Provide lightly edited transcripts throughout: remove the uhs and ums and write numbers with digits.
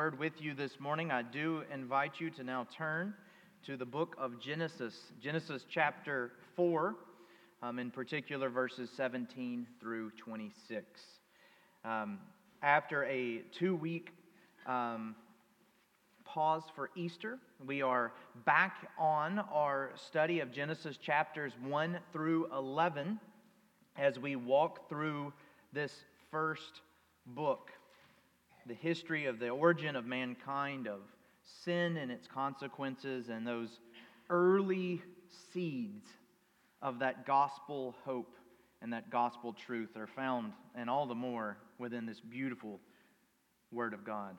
Word with you this morning, I do invite you to now turn to the book of Genesis chapter 4, in particular verses 17 through 26. After a 2-week pause for Easter, we are back on our study of Genesis chapters 1 through 11 as we walk through this first book. The history of the origin of mankind, of sin and its consequences, and those early seeds of that gospel hope and that gospel truth are found, and all the more, within this beautiful Word of God.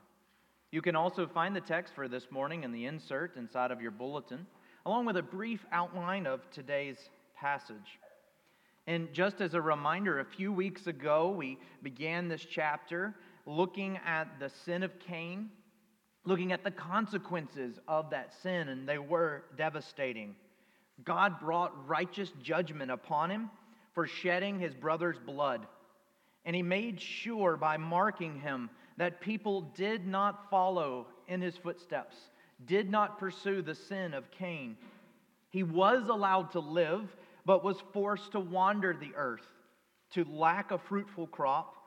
You can also find the text for this morning in the insert inside of your bulletin, along with a brief outline of today's passage. And just as a reminder, a few weeks ago we began this chapter looking at the sin of Cain, looking at the consequences of that sin, and they were devastating. God brought righteous judgment upon him for shedding his brother's blood, and he made sure by marking him that people did not follow in his footsteps, did not pursue the sin of Cain. He was allowed to live, but was forced to wander the earth, to lack a fruitful crop,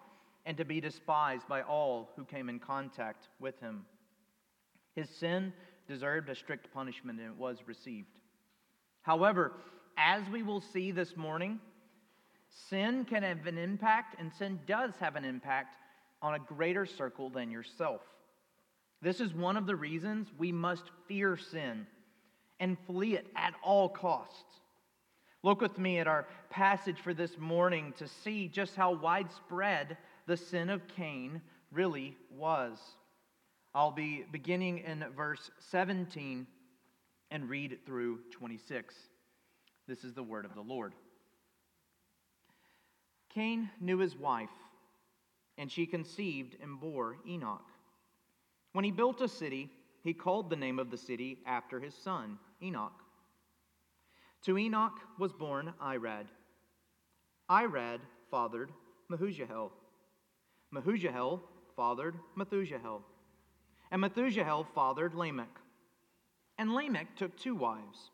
and to be despised by all who came in contact with him. His sin deserved a strict punishment, and it was received. However, as we will see this morning, sin can have an impact, and sin does have an impact on a greater circle than yourself. This is one of the reasons we must fear sin and flee it at all costs. Look with me at our passage for this morning to see just how widespread the sin of Cain really was. I'll be beginning in verse 17 and read through 26. This is the word of the Lord. Cain knew his wife, and she conceived and bore Enoch. When he built a city, he called the name of the city after his son, Enoch. To Enoch was born Irad. Irad fathered Mehujael. Mehujael fathered Methusahel, and Methusahel fathered Lamech. And Lamech took 2 wives.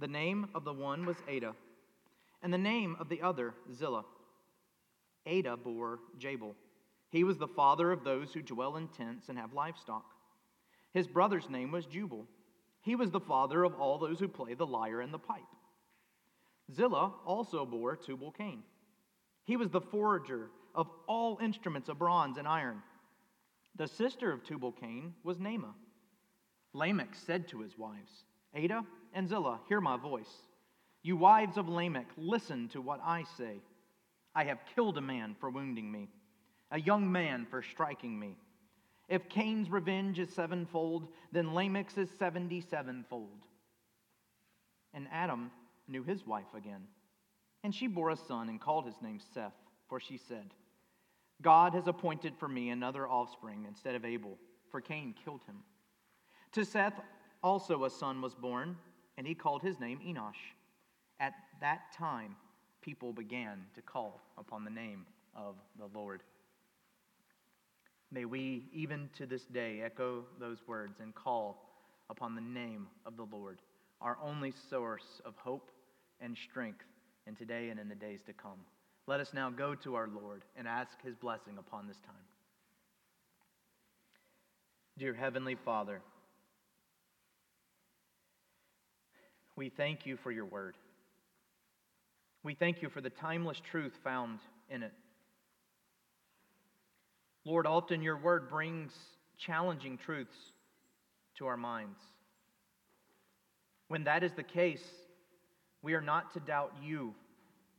The name of the one was Ada, and the name of the other Zillah. Ada bore Jabel. He was the father of those who dwell in tents and have livestock. His brother's name was Jubal. He was the father of all those who play the lyre and the pipe. Zillah also bore Tubal-Cain. He was the forger of all instruments of bronze and iron. The sister of Tubal-Cain was Naamah. Lamech said to his wives, Ada and Zillah, hear my voice. You wives of Lamech, listen to what I say. I have killed a man for wounding me, a young man for striking me. If Cain's revenge is 7-fold, then Lamech's is 77-fold. And Adam knew his wife again, and she bore a son and called his name Seth, for she said, God has appointed for me another offspring instead of Abel, for Cain killed him. To Seth also a son was born, and he called his name Enosh. At that time, people began to call upon the name of the Lord. May we, even to this day, echo those words and call upon the name of the Lord, our only source of hope and strength in today and in the days to come. Let us now go to our Lord and ask his blessing upon this time. Dear Heavenly Father, we thank you for your word. We thank you for the timeless truth found in it. Lord, often your word brings challenging truths to our minds. When that is the case, we are not to doubt you,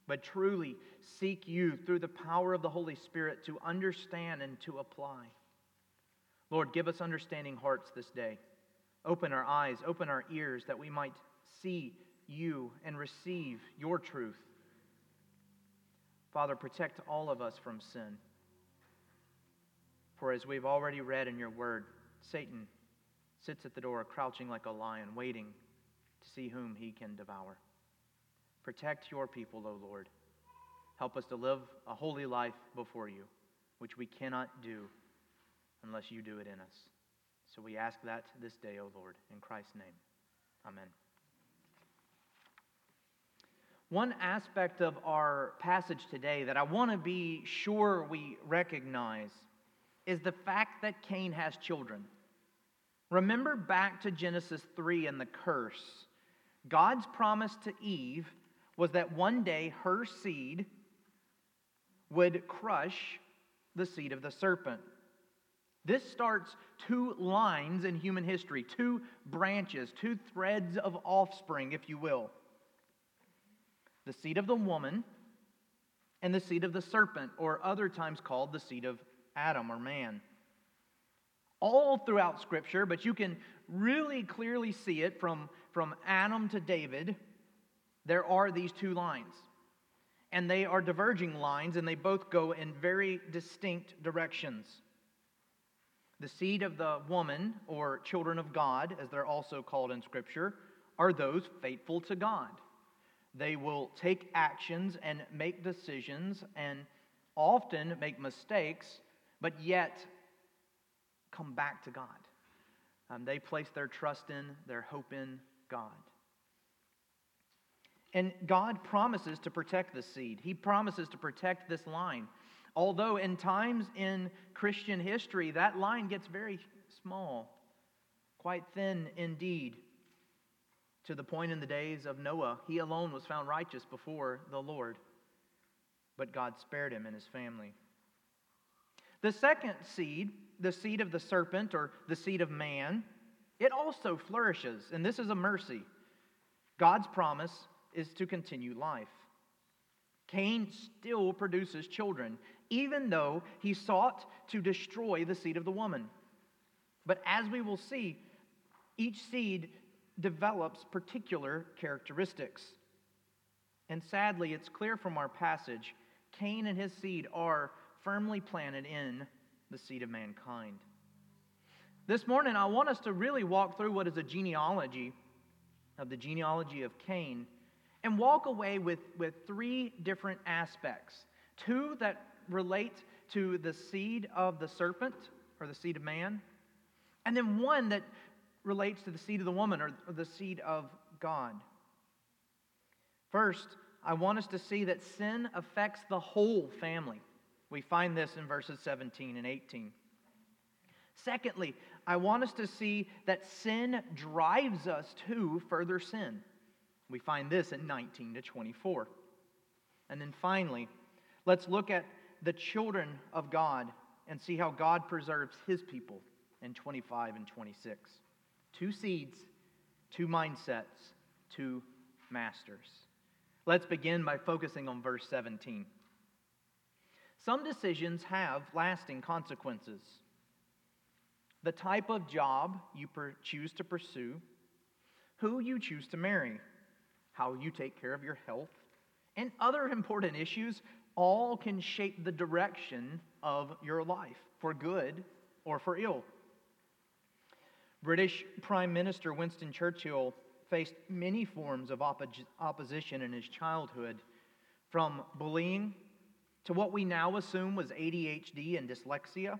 but truly seek you through the power of the Holy Spirit to understand and to apply. Lord, give us understanding hearts this day. Open our eyes, open our ears, that we might see you and receive your truth. Father, protect all of us from sin. For as we've already read in your word, Satan sits at the door, crouching like a lion, waiting to see whom he can devour. Protect your people, O Lord. Help us to live a holy life before you, which we cannot do unless you do it in us. So we ask that this day, O Lord, in Christ's name. Amen. One aspect of our passage today that I want to be sure we recognize is the fact that Cain has children. Remember back to Genesis 3 and the curse. God's promise to Eve was that one day her seed would crush the seed of the serpent. This starts two lines in human history, two branches, two threads of offspring, if you will. The seed of the woman and the seed of the serpent, or other times called the seed of Adam or man. All throughout Scripture, but you can really clearly see it from Adam to David, there are these two lines. And they are diverging lines, and they both go in very distinct directions. The seed of the woman, or children of God, as they're also called in Scripture, are those faithful to God. They will take actions and make decisions and often make mistakes, but yet come back to God. They place their trust in, their hope in God. And God promises to protect this seed. He promises to protect this line. Although in times in Christian history, that line gets very small, quite thin indeed, to the point in the days of Noah, he alone was found righteous before the Lord, but God spared him and his family. The second seed, the seed of the serpent or the seed of man, it also flourishes, and this is a mercy. God's promise is to continue life. Cain still produces children, even though he sought to destroy the seed of the woman. But as we will see, each seed develops particular characteristics. And sadly, it's clear from our passage, Cain and his seed are firmly planted in the seed of mankind. This morning, I want us to really walk through what is a genealogy of the genealogy of Cain, and walk away with three different aspects. Two that relate to the seed of the serpent, or the seed of man, and then one that relates to the seed of the woman, or the seed of God. First, I want us to see that sin affects the whole family. We find this in verses 17 and 18. Secondly, I want us to see that sin drives us to further sin. We find this in 19 to 24. And then finally, let's look at the children of God and see how God preserves his people in 25 and 26. Two seeds, two mindsets, two masters. Let's begin by focusing on verse 17. Some decisions have lasting consequences. The type of job you choose to pursue, who you choose to marry, how you take care of your health, and other important issues all can shape the direction of your life, for good or for ill. British Prime Minister Winston Churchill faced many forms of opposition in his childhood, from bullying to what we now assume was ADHD and dyslexia,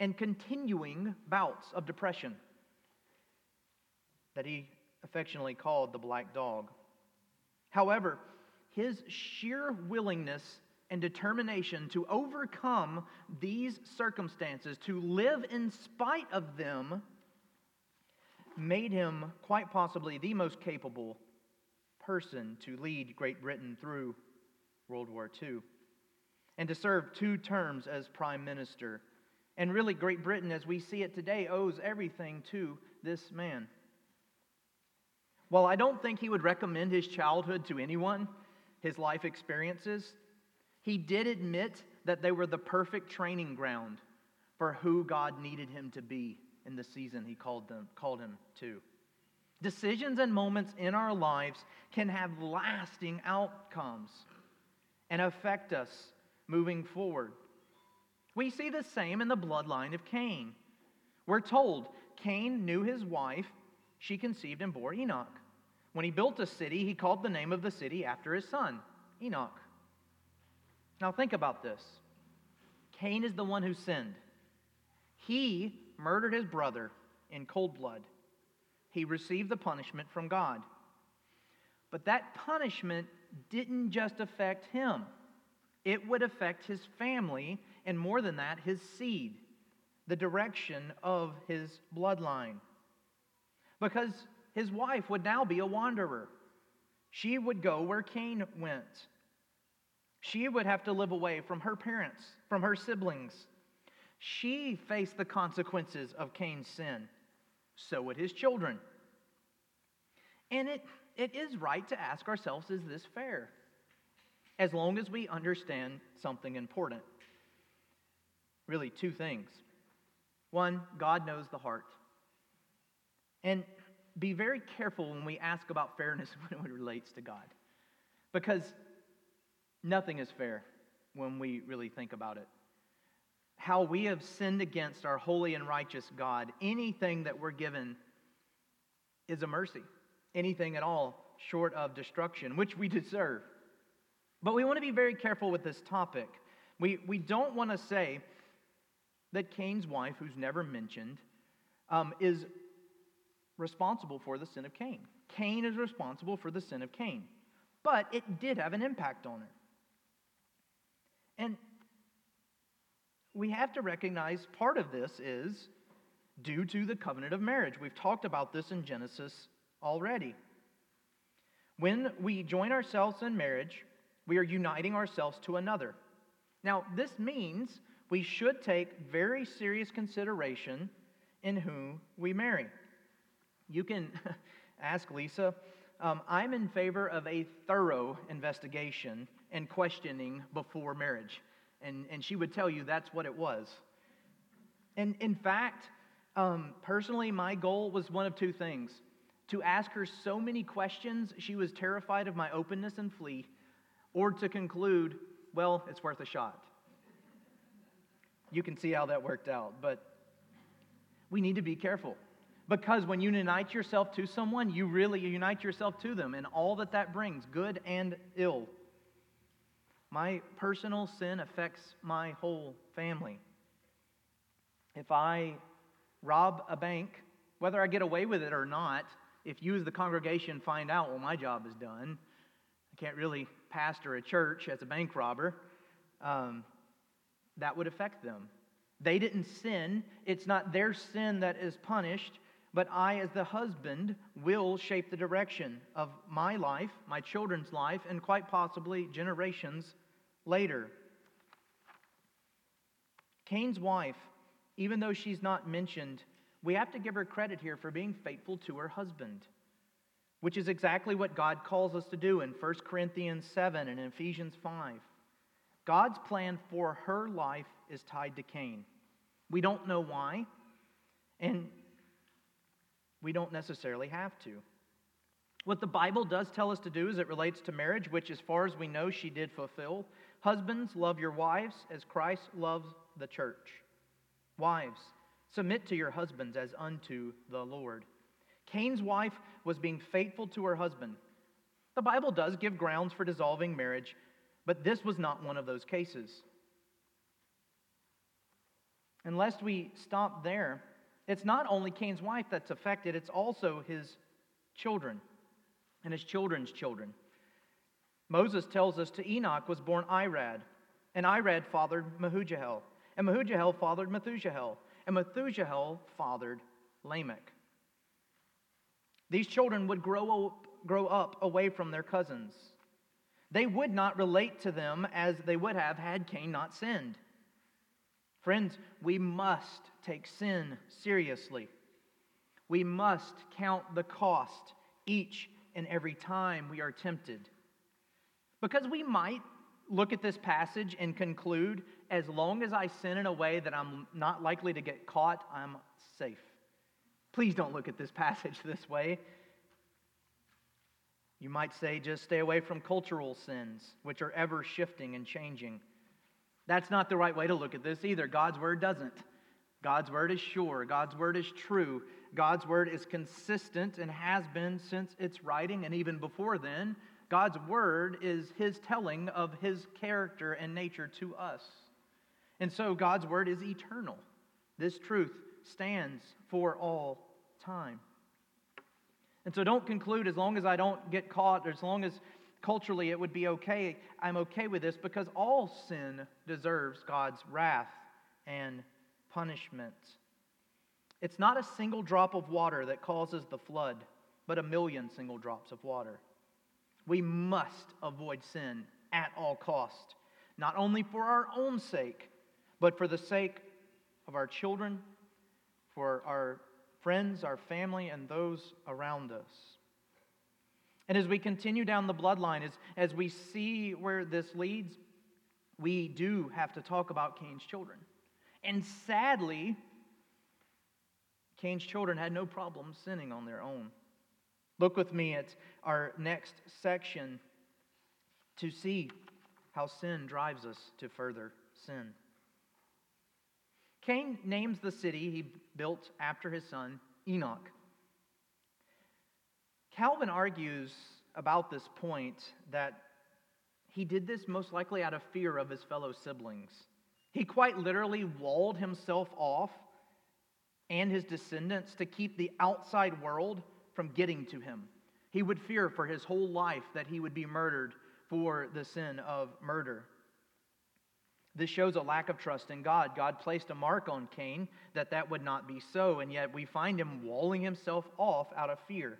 and continuing bouts of depression that he affectionately called the black dog. However, his sheer willingness and determination to overcome these circumstances, to live in spite of them, made him quite possibly the most capable person to lead Great Britain through World War II and to serve two terms as Prime Minister. And really, Great Britain, as we see it today, owes everything to this man. While I don't think he would recommend his childhood to anyone, his life experiences, he did admit that they were the perfect training ground for who God needed him to be in the season he called him to. Decisions and moments in our lives can have lasting outcomes and affect us moving forward. We see the same in the bloodline of Cain. We're told Cain knew his wife, she conceived and bore Enoch. When he built a city, he called the name of the city after his son, Enoch. Now think about this. Cain is the one who sinned. He murdered his brother in cold blood, he received the punishment from God. But that punishment didn't just affect him. It would affect his family, and more than that, his seed, the direction of his bloodline. Because his wife would now be a wanderer. She would go where Cain went. She would have to live away from her parents, from her siblings. She faced the consequences of Cain's sin. So would his children. And it is right to ask ourselves, is this fair? As long as we understand something important. Really, two things. One, God knows the heart. And be very careful when we ask about fairness when it relates to God. Because nothing is fair when we really think about it. How we have sinned against our holy and righteous God, anything that we're given is a mercy. Anything at all short of destruction, which we deserve. But we want to be very careful with this topic. We don't want to say that Cain's wife, who's never mentioned, is responsible for the sin of Cain. Cain is responsible for the sin of Cain. But it did have an impact on her. And we have to recognize part of this is due to the covenant of marriage. We've talked about this in Genesis already. When we join ourselves in marriage, we are uniting ourselves to another. Now, this means we should take very serious consideration in who we marry. You can ask Lisa. I'm in favor of a thorough investigation and questioning before marriage. And she would tell you that's what it was. And in fact, personally, my goal was one of two things. To ask her so many questions, she was terrified of my openness and flee, or to conclude, well, it's worth a shot. You can see how that worked out, but we need to be careful. Because when you unite yourself to someone, you really unite yourself to them and all that that brings, good and ill. My personal sin affects my whole family. If I rob a bank, whether I get away with it or not, if you as the congregation find out, well, my job is done. I can't really pastor a church as a bank robber. That would affect them. They didn't sin. It's not their sin that is punished, but I, as the husband, will shape the direction of my life, my children's life, and quite possibly generations later. Cain's wife, even though she's not mentioned, we have to give her credit here for being faithful to her husband, which is exactly what God calls us to do in 1 Corinthians 7 and Ephesians 5. God's plan for her life is tied to Cain. We don't know why, and we don't necessarily have to. What the Bible does tell us to do as it relates to marriage, which as far as we know she did fulfill, husbands, love your wives as Christ loves the church. Wives, submit to your husbands as unto the Lord. Cain's wife was being faithful to her husband. The Bible does give grounds for dissolving marriage, but this was not one of those cases. Unless we stop there, it's not only Cain's wife that's affected, it's also his children and his children's children. Moses tells us to Enoch was born Irad, and Irad fathered Mehujael, and Mehujael fathered Methusahel, and Methusahel fathered Lamech. These children would grow up away from their cousins. They would not relate to them as they would have had Cain not sinned. Friends, we must take sin seriously. We must count the cost each and every time we are tempted. Because we might look at this passage and conclude, as long as I sin in a way that I'm not likely to get caught, I'm safe. Please don't look at this passage this way. You might say just stay away from cultural sins, which are ever shifting and changing. That's not the right way to look at this either. God's word doesn't. God's word is sure. God's word is true. God's word is consistent and has been since its writing and even before then. God's word is his telling of his character and nature to us. And so God's word is eternal. This truth stands for all time. And so don't conclude, as long as I don't get caught, or as long as culturally it would be okay, I'm okay with this, because all sin deserves God's wrath and punishment. It's not a single drop of water that causes the flood, but a million single drops of water. We must avoid sin at all cost, not only for our own sake, but for the sake of our children, for our friends, our family, and those around us. And as we continue down the bloodline, as we see where this leads, we do have to talk about Cain's children. And sadly, Cain's children had no problem sinning on their own. Look with me at our next section to see how sin drives us to further sin. Cain names the city he built after his son, Enoch. Calvin argues about this point that he did this most likely out of fear of his fellow siblings. He quite literally walled himself off and his descendants to keep the outside world from getting to him. He would fear for his whole life that he would be murdered for the sin of murder. This shows a lack of trust in God. God placed a mark on Cain that would not be so, and yet we find him walling himself off out of fear.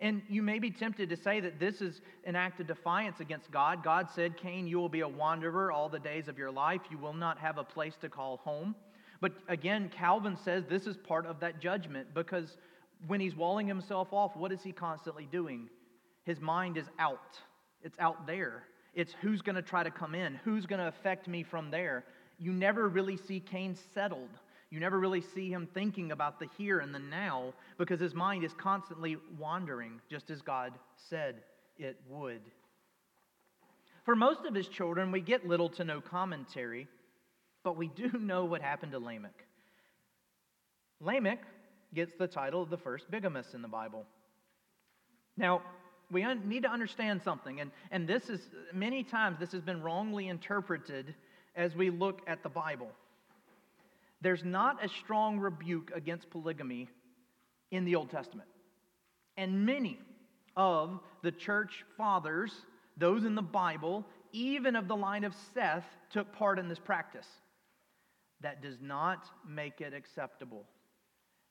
And you may be tempted to say that this is an act of defiance against God. God said, Cain, you will be a wanderer all the days of your life. You will not have a place to call home. But again, Calvin says this is part of that judgment, because when he's walling himself off, what is he constantly doing? His mind is out. It's out there. It's who's going to try to come in, who's going to affect me from there. You never really see Cain settled. You never really see him thinking about the here and the now, because his mind is constantly wandering, just as God said it would. For most of his children, we get little to no commentary, but we do know what happened to Lamech. Lamech gets the title of the first bigamist in the Bible. Now, we need to understand something, and this is, many times this has been wrongly interpreted as we look at the Bible. There's not a strong rebuke against polygamy in the Old Testament. And many of the church fathers, those in the Bible, even of the line of Seth, took part in this practice. That does not make it acceptable.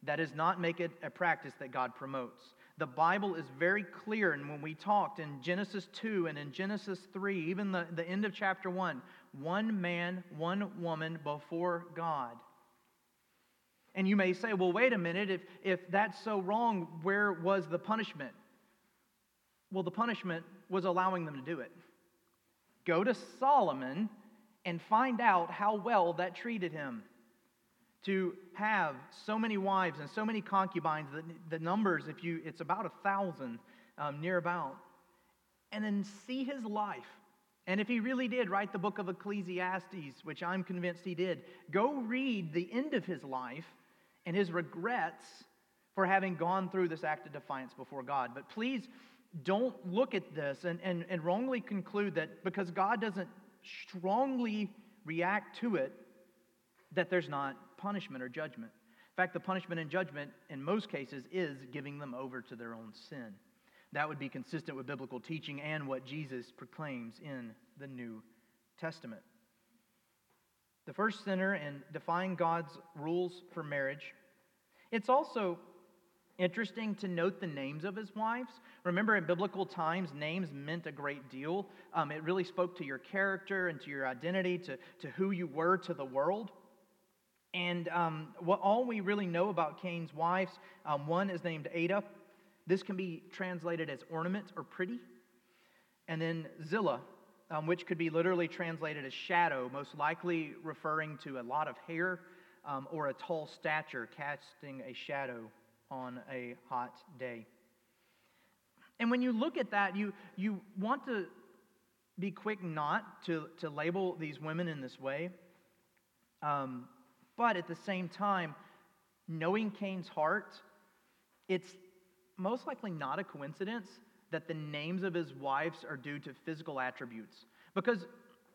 That does not make it a practice that God promotes. The Bible is very clear, and when we talked in Genesis 2 and in Genesis 3, even the end of chapter 1, one man, one woman before God. And you may say, well, wait a minute, if that's so wrong, where was the punishment? Well, the punishment was allowing them to do it. Go to Solomon and find out how well that treated him. To have so many wives and so many concubines, the numbers, it's about 1,000 near about, and then see his life. And if he really did write the book of Ecclesiastes, which I'm convinced he did, go read the end of his life and his regrets for having gone through this act of defiance before God. But please don't look at this and wrongly conclude that because God doesn't strongly react to it, that there's not punishment or judgment. In fact, the punishment and judgment in most cases is giving them over to their own sin. That would be consistent with biblical teaching and what Jesus proclaims in the New Testament. The first sinner in defying God's rules for marriage. It's also interesting to note the names of his wives. Remember, in biblical times, names meant a great deal. It really spoke to your character and to your identity, to who you were to the world. And all we really know about Cain's wives, one is named Ada. This can be translated as ornament or pretty. And then Zillah, which could be literally translated as shadow, most likely referring to a lot of hair or a tall stature casting a shadow on a hot day. And when you look at that, you want to be quick not to label these women in this way. But at the same time, knowing Cain's heart, it's most likely not a coincidence that the names of his wives are due to physical attributes. Because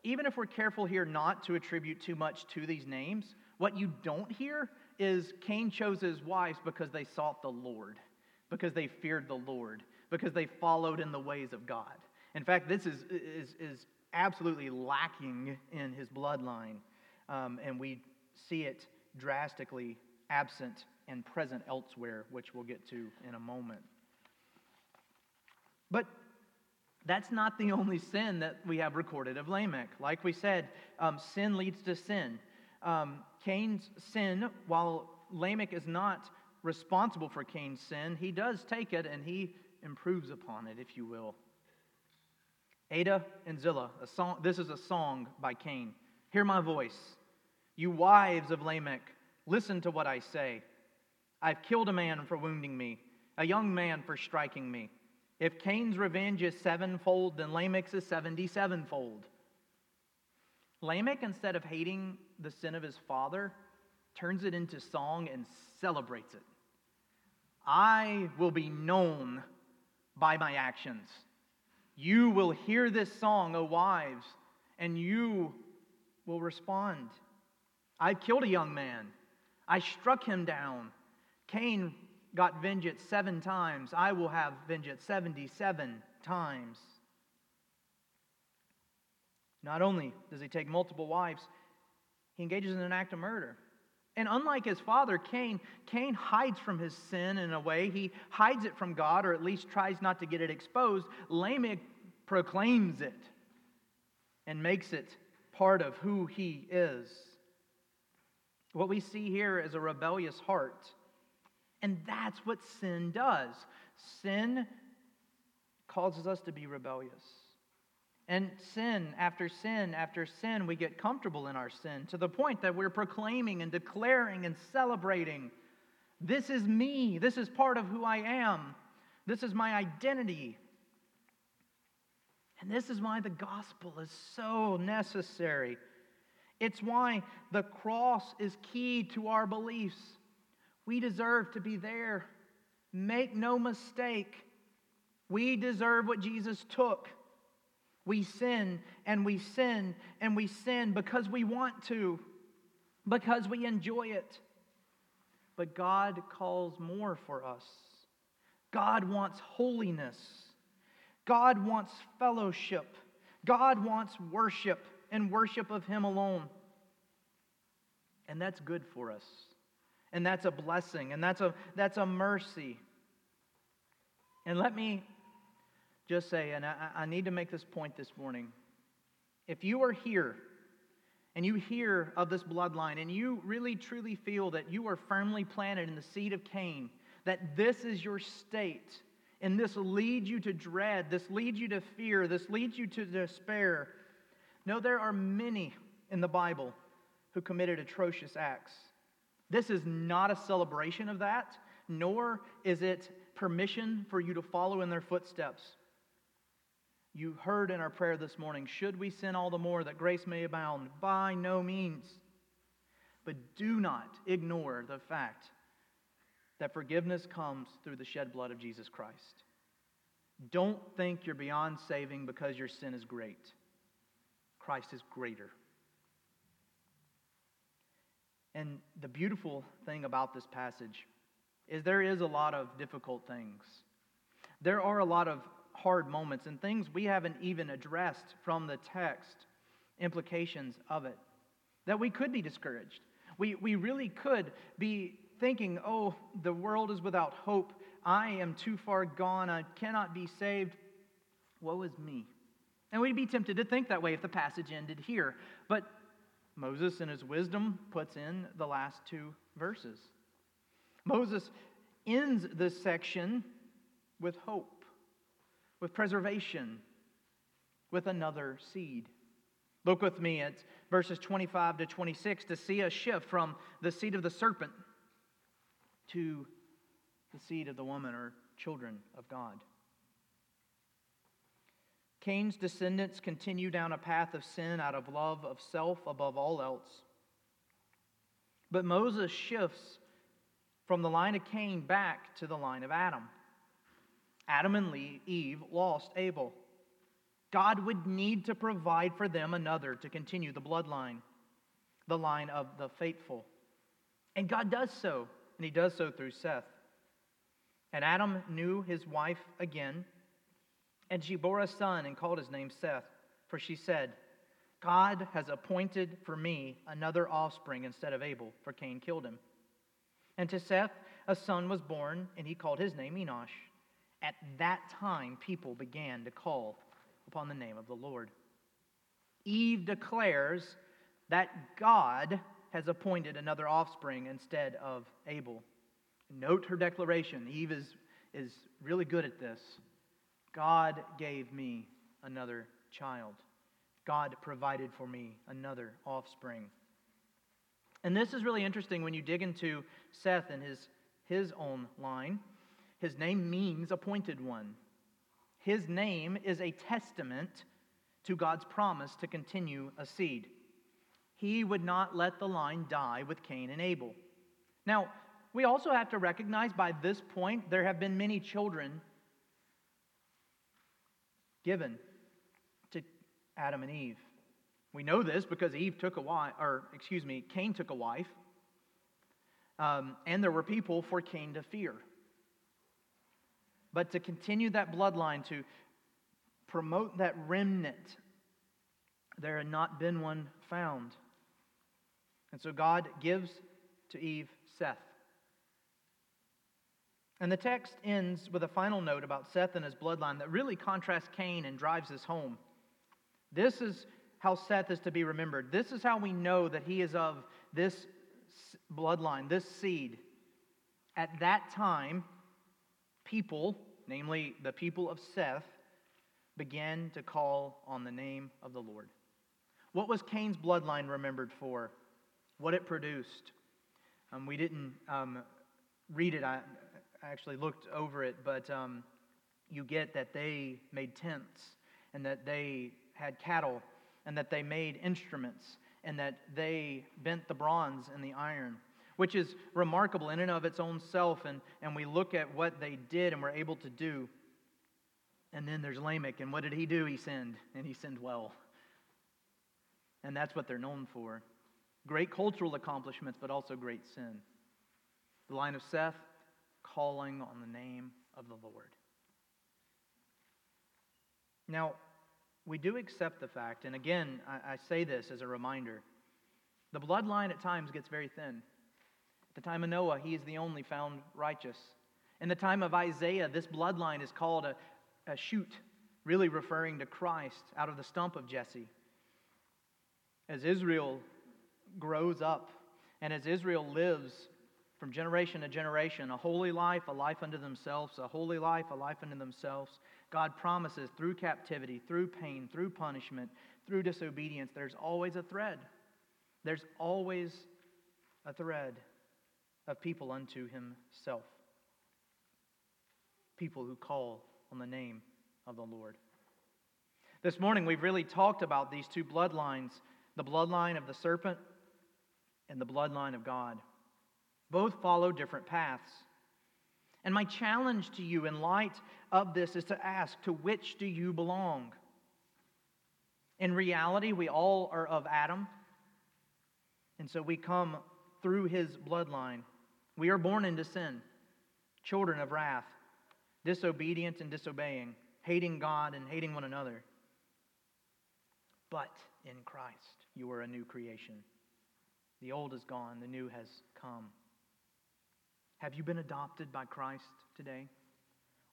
even if we're careful here not to attribute too much to these names, What you don't hear is Cain chose his wives because they sought the Lord, because they feared the Lord, because they followed in the ways of God. In fact, this is absolutely lacking in his bloodline, and we see it drastically absent and present elsewhere, which we'll get to in a moment. But that's not the only sin that we have recorded of Lamech. Like we said, sin leads to sin. Cain's sin, while Lamech is not responsible for Cain's sin, he does take it and he improves upon it, if you will. Ada and Zillah, a song, this is a song by Cain. Hear my voice. You wives of Lamech, listen to what I say. I've killed a man for wounding me, a young man for striking me. If Cain's revenge is sevenfold, then Lamech's is 77-fold. Lamech, instead of hating the sin of his father, turns it into song and celebrates it. I will be known by my actions. You will hear this song, O wives, and you will respond. I killed a young man. I struck him down. Cain got vengeance 7 times. I will have vengeance 77 times. Not only does he take multiple wives, he engages in an act of murder. And unlike his father, Cain hides from his sin in a way. He hides it from God, or at least tries not to get it exposed. Lamech proclaims it and makes it part of who he is. What we see here is a rebellious heart. And that's what sin does. Sin causes us to be rebellious. And sin after sin after sin, we get comfortable in our sin to the point that we're proclaiming and declaring and celebrating. This is me. This is part of who I am. This is my identity. And this is why the gospel is so necessary. It's why the cross is key to our beliefs. We deserve to be there. Make no mistake. We deserve what Jesus took. We sin and we sin and we sin because we want to, because we enjoy it. But God calls more for us. God wants holiness. God wants fellowship. God wants worship and worship of Him alone. And that's good for us. And that's a blessing, and that's a mercy. And let me just say, and I need to make this point this morning. If you are here, and you hear of this bloodline, and you really truly feel that you are firmly planted in the seed of Cain, that this is your state, and this leads you to dread, this leads you to fear, this leads you to despair. No, there are many in the Bible who committed atrocious acts. This is not a celebration of that, nor is it permission for you to follow in their footsteps. You heard in our prayer this morning, should we sin all the more that grace may abound? By no means. But do not ignore the fact that forgiveness comes through the shed blood of Jesus Christ. Don't think you're beyond saving because your sin is great. Christ is greater. And the beautiful thing about this passage is there is a lot of difficult things. There are a lot of hard moments and things we haven't even addressed from the text, implications of it, that we could be discouraged. We really could be thinking, oh, the world is without hope. I am too far gone. I cannot be saved. Woe is me. And we'd be tempted to think that way if the passage ended here. But Moses, in his wisdom, puts in the last 2 verses. Moses ends this section with hope, with preservation, with another seed. Look with me at verses 25 to 26 to see a shift from the seed of the serpent to the seed of the woman, or children of God. Cain's descendants continue down a path of sin out of love of self above all else. But Moses shifts from the line of Cain back to the line of Adam. Adam and Eve lost Abel. God would need to provide for them another to continue the bloodline. the line of the faithful. And God does so, and he does so through Seth. And Adam knew his wife again, and she bore a son and called his name Seth, for she said, God has appointed for me another offspring instead of Abel, for Cain killed him. And to Seth a son was born, and he called his name Enosh. At that time, people began to call upon the name of the Lord. Eve declares that God has appointed another offspring instead of Abel. Note her declaration. Eve is really good at this. God gave me another child. God provided for me another offspring. And this is really interesting when you dig into Seth and his own line. His name means appointed one. His name is a testament to God's promise to continue a seed. He would not let the line die with Cain and Abel. Now, we also have to recognize by this point there have been many children given to Adam and Eve. We know this because Cain took a wife, and there were people for Cain to fear. But to continue that bloodline, to promote that remnant, there had not been one found. And so God gives to Eve Seth. And the text ends with a final note about Seth and his bloodline that really contrasts Cain and drives this home. This is how Seth is to be remembered. This is how we know that he is of this bloodline, this seed. At that time, people, namely the people of Seth, began to call on the name of the Lord. What was Cain's bloodline remembered for? What it produced? We didn't read it. I actually looked over it, but you get that they made tents, and that they had cattle, and that they made instruments, and that they bent the bronze and the iron, which is remarkable in and of its own self, and we look at what they did and were able to do. And then there's Lamech, and what did he do? He sinned, and he sinned well. And that's what they're known for. Great cultural accomplishments, but also great sin. The line of Seth, calling on the name of the Lord. Now, we do accept the fact, and again, I say this as a reminder, the bloodline at times gets very thin. At the time of Noah, he is the only found righteous. In the time of Isaiah, this bloodline is called a shoot, really referring to Christ out of the stump of Jesse. As Israel grows up, and as Israel lives from generation to generation, a holy life, a life unto themselves, a holy life, a life unto themselves. God promises through captivity, through pain, through punishment, through disobedience, there's always a thread. There's always a thread of people unto himself. People who call on the name of the Lord. This morning we've really talked about these two bloodlines, the bloodline of the serpent and the bloodline of God. Both follow different paths. And my challenge to you in light of this is to ask, to which do you belong? In reality, we all are of Adam. And so we come through his bloodline. We are born into sin, children of wrath, disobedient and disobeying, hating God and hating one another. But in Christ, you are a new creation. The old is gone, the new has come. Have you been adopted by Christ today?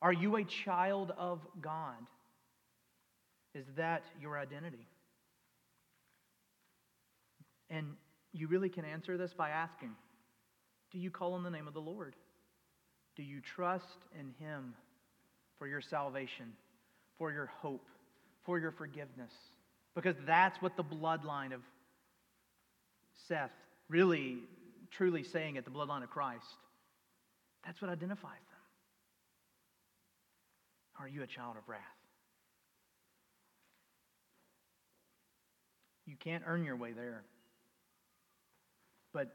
Are you a child of God? Is that your identity? And you really can answer this by asking, do you call on the name of the Lord? Do you trust in Him for your salvation, for your hope, for your forgiveness? Because that's what the bloodline of Seth, really, truly saying it, the bloodline of Christ, that's what identifies them. Are you a child of wrath? You can't earn your way there. But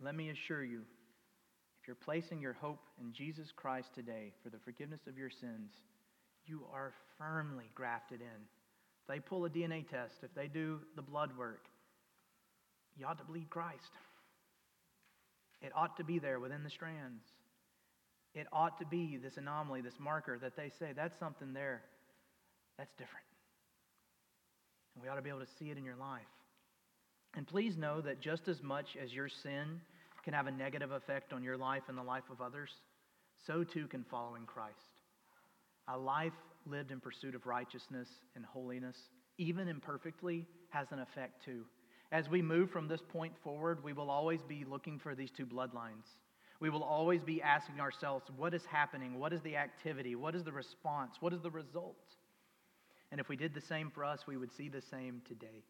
let me assure you, if you're placing your hope in Jesus Christ today for the forgiveness of your sins, you are firmly grafted in. If they pull a DNA test, if they do the blood work, You ought to bleed Christ. It ought to be there within the strands. It ought to be this anomaly, this marker that they say, that's something there that's different. And we ought to be able to see it in your life. And please know that just as much as your sin can have a negative effect on your life and the life of others, so too can following Christ. A life lived in pursuit of righteousness and holiness, even imperfectly, has an effect too. As we move from this point forward, we will always be looking for these two bloodlines. We will always be asking ourselves, what is happening? What is the activity? What is the response? What is the result? And if we did the same for us, we would see the same today.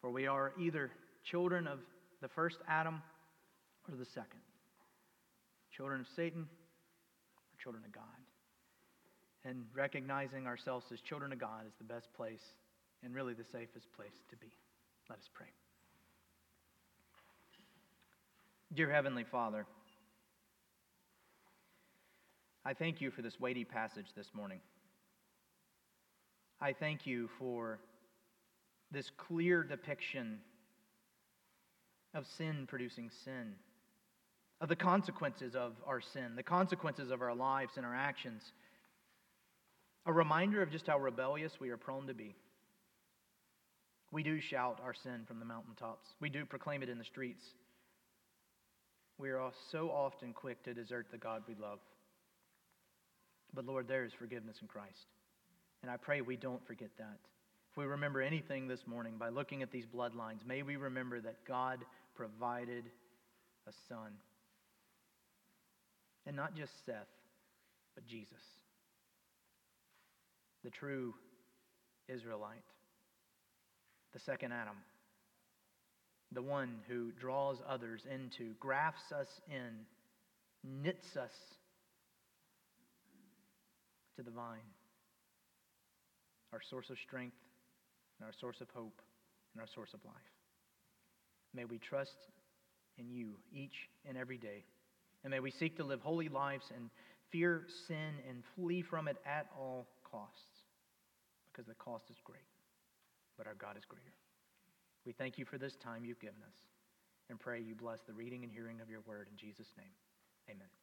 For we are either children of the first Adam or the second. Children of Satan or children of God. And recognizing ourselves as children of God is the best place and really the safest place to be. Let us pray. Dear Heavenly Father, I thank you for this weighty passage this morning. I thank you for this clear depiction of sin producing sin, of the consequences of our sin, the consequences of our lives and our actions. A reminder of just how rebellious we are prone to be. We do shout our sin from the mountaintops. We do proclaim it in the streets. We are so often quick to desert the God we love. But Lord, there is forgiveness in Christ. And I pray we don't forget that. If we remember anything this morning by looking at these bloodlines, may we remember that God provided a son. And not just Seth, but Jesus, the true Israelite, the second Adam, the one who draws others into, grafts us in, knits us to the vine, our source of strength, and our source of hope, and our source of life. May we trust in you each and every day, and may we seek to live holy lives and fear sin and flee from it at all costs, because the cost is great. But our God is greater. We thank you for this time you've given us and pray you bless the reading and hearing of your word in Jesus' name. Amen.